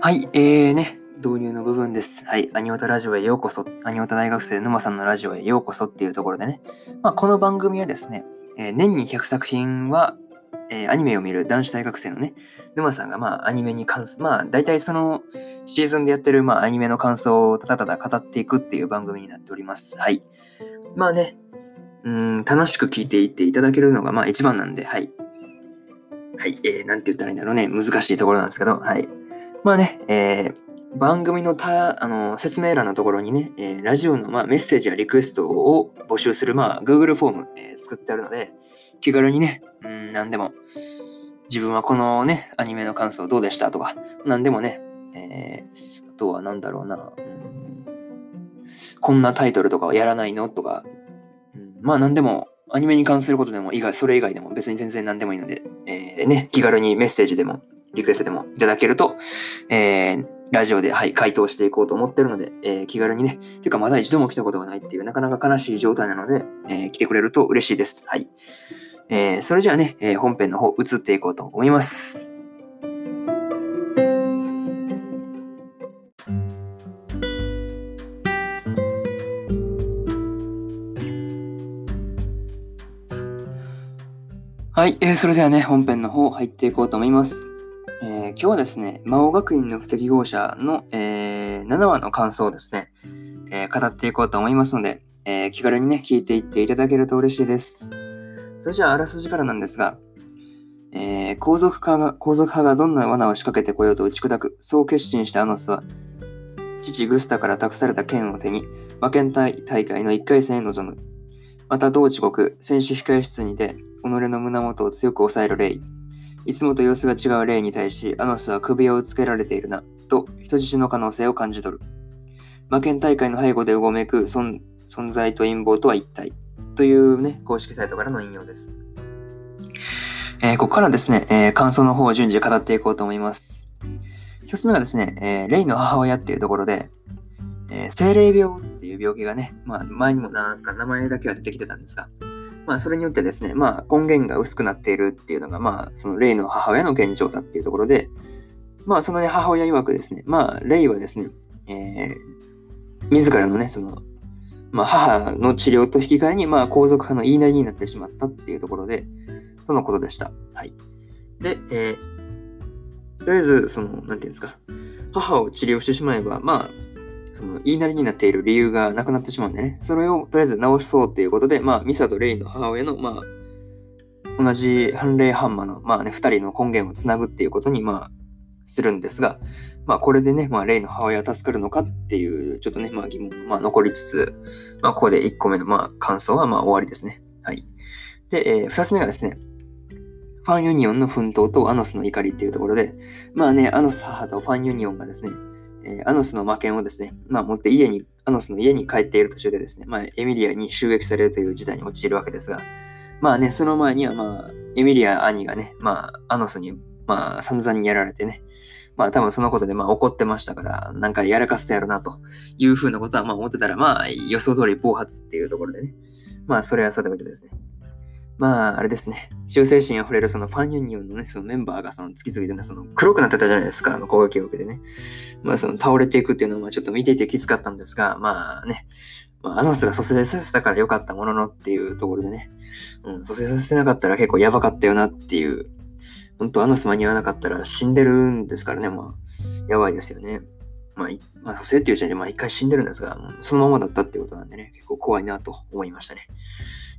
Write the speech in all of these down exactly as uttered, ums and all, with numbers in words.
はい、えーね、導入の部分です。はい、アニオタラジオへようこそ、アニオタ大学生沼さんのラジオへようこそっていうところでね、まあ、この番組はですね、えー、年にひゃくさくひんは、えー、アニメを見る男子大学生のね、沼さんがまあアニメに関する、まあ大体そのシーズンでやってるまあアニメの感想をただただ語っていくっていう番組になっております。はい。まあね、うーん、楽しく聞いていっていただけるのがまあ一番なんで、はい。はい、えー、なんて言ったらいいんだろうね、難しいところなんですけど、はい。まあね、えー、番組のたあの説明欄のところにね、えー、ラジオのまあメッセージやリクエストを募集するまあ Google フォーム、えー、作ってあるので、気軽にね、うん、何でも、自分はこのね、アニメの感想どうでしたとか、何でもね、えー、あとは何だろうな、うん、こんなタイトルとかはやらないのとか、うん、まあ何でも、アニメに関することでも以外、それ以外でも別に全然何でもいいので、えー、ね、気軽にメッセージでも、リクエストでもいただけると、えー、ラジオで、はい、回答していこうと思ってるので、えー、気軽にね、てかまだ一度も来たことがないっていう、なかなか悲しい状態なので、えー、来てくれると嬉しいです。はい。えー、それじゃあね、えー、本編の方移っていこうと思います。はい、えー、それではね、本編の方入っていこうと思います。えー、今日はですね、魔王学院の不適合者の、えー、ななわの感想をですね、えー、語っていこうと思いますので、えー、気軽にね、聞いていっていただけると嬉しいです。それじゃあ、あらすじからなんですが、えー、皇族派が、皇族派がどんな罠を仕掛けてこようと打ち砕く、そう決心したアノスは、父グスタから託された剣を手に、魔剣大会のいっかいせんへ臨む。また同地獄、選手控え室にて、己の胸元を強く押さえるレイ。いつもと様子が違うレイに対し、アノスは首輪をつけられているな、と人質の可能性を感じ取る。魔剣大会の背後でうごめく 存, 存在と陰謀とは一体。というね、公式サイトからの引用です。えー、ここからですね、えー、感想の方を順次語っていこうと思います。一つ目がですね、えー、レイの母親っていうところで、えー、精霊病っていう病気がね、まあ、前にもなんか名前だけは出てきてたんですが、まあ、それによってですね、まあ、根源が薄くなっているっていうのが、まあ、そのレイの母親の現状だっていうところで、まあ、その、ね、母親曰くですね、まあ、レイはですね、えー、自らのね、その、まあ、母の治療と引き換えに、まあ、皇族派の言いなりになってしまったっていうところで、とのことでした。はい。で、えー、とりあえず、その、なんていうんですか、母を治療してしまえば、まあ、その言いなりになっている理由がなくなってしまうんでね、それをとりあえず直そうということで、まあ、ミサとレイの母親の、まあ、同じ反霊反魔の、まあね、ふたりの根源をつなぐっていうことに、まあ、するんですが、まあ、これでね、まあ、レイの母親は助かるのかっていう、ちょっとね、まあ、疑問が、まあ、残りつつ、まあ、ここでいっこめの、まあ、感想は、まあ、終わりですね。はい。で、えー、ふたつめがですね、ファンユニオンの奮闘とアノスの怒りっていうところで、まあね、アノス母とファンユニオンがですね、えー、アノスの魔剣をですね、まあ、持って家に、アノスの家に帰っている途中でですね、まあ、エミリアに襲撃されるという事態に陥るわけですが、まあね、その前には、まあ、エミリア兄がね、まあ、アノスに、まあ、散々にやられてね、まあ、多分そのことで、まあ、怒ってましたから、なんかやらかせてやるな、というふうなことは、まあ、思ってたら、まあ、予想通り暴発っていうところでね、まあ、それはさておいてですね。まあ、あれですね、忠誠心あふれるそのファンユニオンのね、そのメンバーがその次々でね、その黒くなってたじゃないですか、あの攻撃を受けてね。まあ、その倒れていくっていうのは、ちょっと見ていてきつかったんですが、まあね、まあ、アノスが蘇生させたから良かったもののっていうところでね、うん、蘇生させてなかったら結構やばかったよなっていう、本当アノス間に合わなかったら死んでるんですからね、まあ、やばいですよね。まあ、まあ、蘇生っていう時点で、まあ一回死んでるんですが、そのままだったっていうことなんでね、結構怖いなと思いましたね。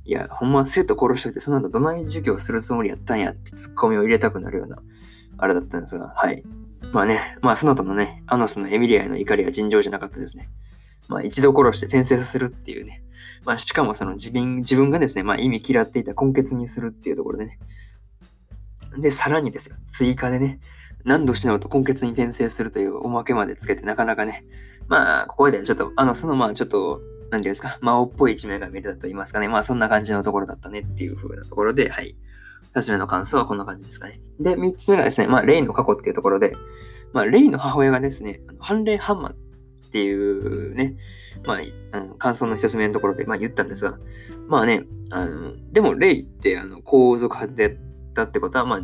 いや、ほんま生徒殺しといて、その後どない授業するつもりやったんやってツッコミを入れたくなるような、あれだったんですが、はい。まあね、まあその後のね、アノスのエミリアへの怒りは尋常じゃなかったですね。まあ一度殺して転生させるっていうね。まあしかもその自分、自分がですね、まあ意味嫌っていた根血にするっていうところでね。で、さらにですよ、追加でね、何度してもと根血に転生するというおまけまでつけて、なかなかね、まあここでちょっとアノスの、まあちょっと、なんていうんですか、魔王っぽい一面が見れたと言いますかね。まあそんな感じのところだったねっていう風なところで、はい。二つ目の感想はこんな感じですかね。で、三つ目がですね、まあレイの過去っていうところで、まあレイの母親がですね、反霊反魔っっていうね、まあ、あの感想の一つ目のところで、まあ、言ったんですが、まあね、あのでもレイってあの皇族派でだってことは、まあ、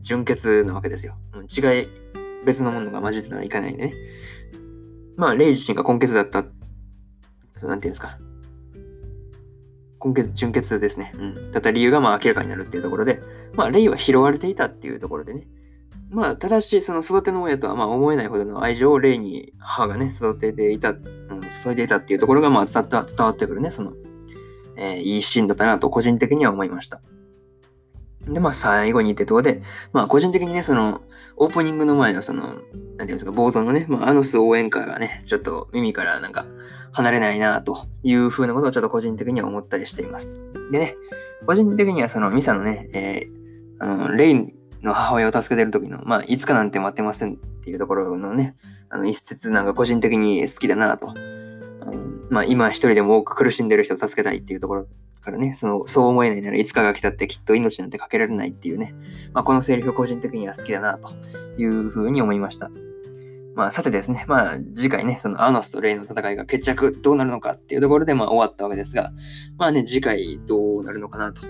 純血なわけですよ。違い別のものが混じってたらいかないんでね。まあ、レイ自身が根血だった、なんていうんですか。根血、純血ですね。うん。だった理由がまあ明らかになるっていうところで、まあ、レイは拾われていたっていうところでね。まあ、ただし、その育ての親とはまあ思えないほどの愛情をレイに母がね、育てていた、うん、注いでいたっていうところがまあ伝わった、伝わってくるね、その、えー、いいシーンだったなと個人的には思いました。で、まあ、最後にってところで、まあ、個人的にね、その、オープニングの前の、その、なんていうんですか、冒頭のね、まあ、アノス応援会はね、ちょっと耳からなんか、離れないな、という風なことをちょっと個人的には思ったりしています。でね、個人的にはその、ミサのね、えー、あの、レイの母親を助けてる時の、まあ、いつかなんて待ってませんっていうところのね、あの、一節なんか個人的に好きだな、と。まあ、今一人でも多く苦しんでる人を助けたいっていうところからね、その、そう思えないならいつかが来たってきっと命なんてかけられないっていうね、まあ、このセリフ個人的には好きだなというふうに思いました。まあ、さてですね、まあ、次回ね、そのアノスとレイの戦いが決着どうなるのかっていうところで、まあ、終わったわけですが、まあね、次回どうなるのかなと。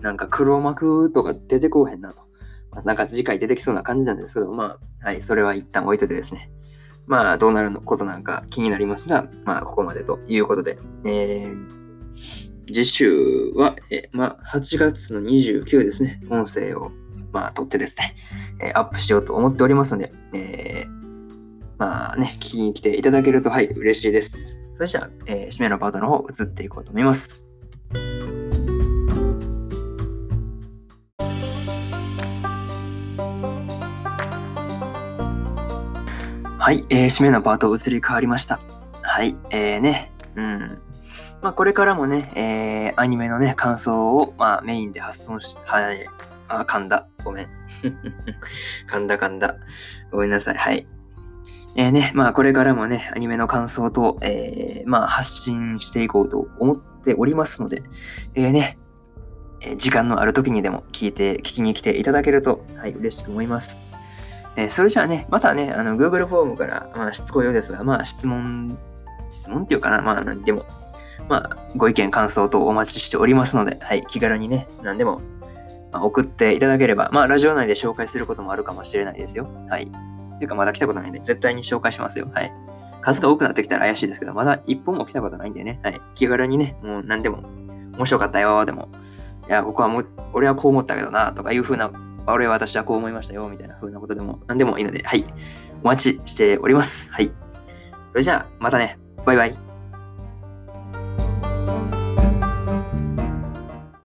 なんか黒幕とか出てこうへんなと。まあ、なんか次回出てきそうな感じなんですけど、まあ、はい、それは一旦置いといてですね。まあ、どうなるのことなんか気になりますが、まあ、ここまでということで、えー、次週は、えー、まあ、はちがつのにじゅうくにちですね、音声を、まあ、撮ってですね、えー、アップしようと思っておりますので、えー、まあね、聞きに来ていただけると、はい、嬉しいです。それじゃあ、えー、締めのパートの方、移っていこうと思います。はい、えー、締めのパート移り変わりました。はい、えー、ね、うん。まあ、これからもね、えー、アニメのね、感想を、まあ、メインで発信し、はい、あ、噛んだ、ごめん。噛んだ噛んだ。ごめんなさい、はい。えー、ね、まあ、これからもね、アニメの感想と、えー、まあ、発信していこうと思っておりますので、えー、ね、時間のある時にでも聞いて、聞きに来ていただけると、はい、嬉しく思います。えー、それじゃあね、またね、あの Google フォームから、まあ、しつこいようですが、まあ、質問、質問っていうかな、まあ、何でも、まあ、ご意見、感想等お待ちしておりますので、はい、気軽にね、何でも、まあ、送っていただければ、まあ、ラジオ内で紹介することもあるかもしれないですよ。はい。ていうか、まだ来たことないんで、絶対に紹介しますよ。はい。数が多くなってきたら怪しいですけど、まだ一本も来たことないんでね、はい。気軽にね、もう何でも、面白かったよ、でも、いや、ここはもう、俺はこう思ったけどな、とかいうふうな、俺は私はこう思いましたよみたいな風なことでも何でもいいので、はい、お待ちしております。はい、それじゃあまたね、バイバイ。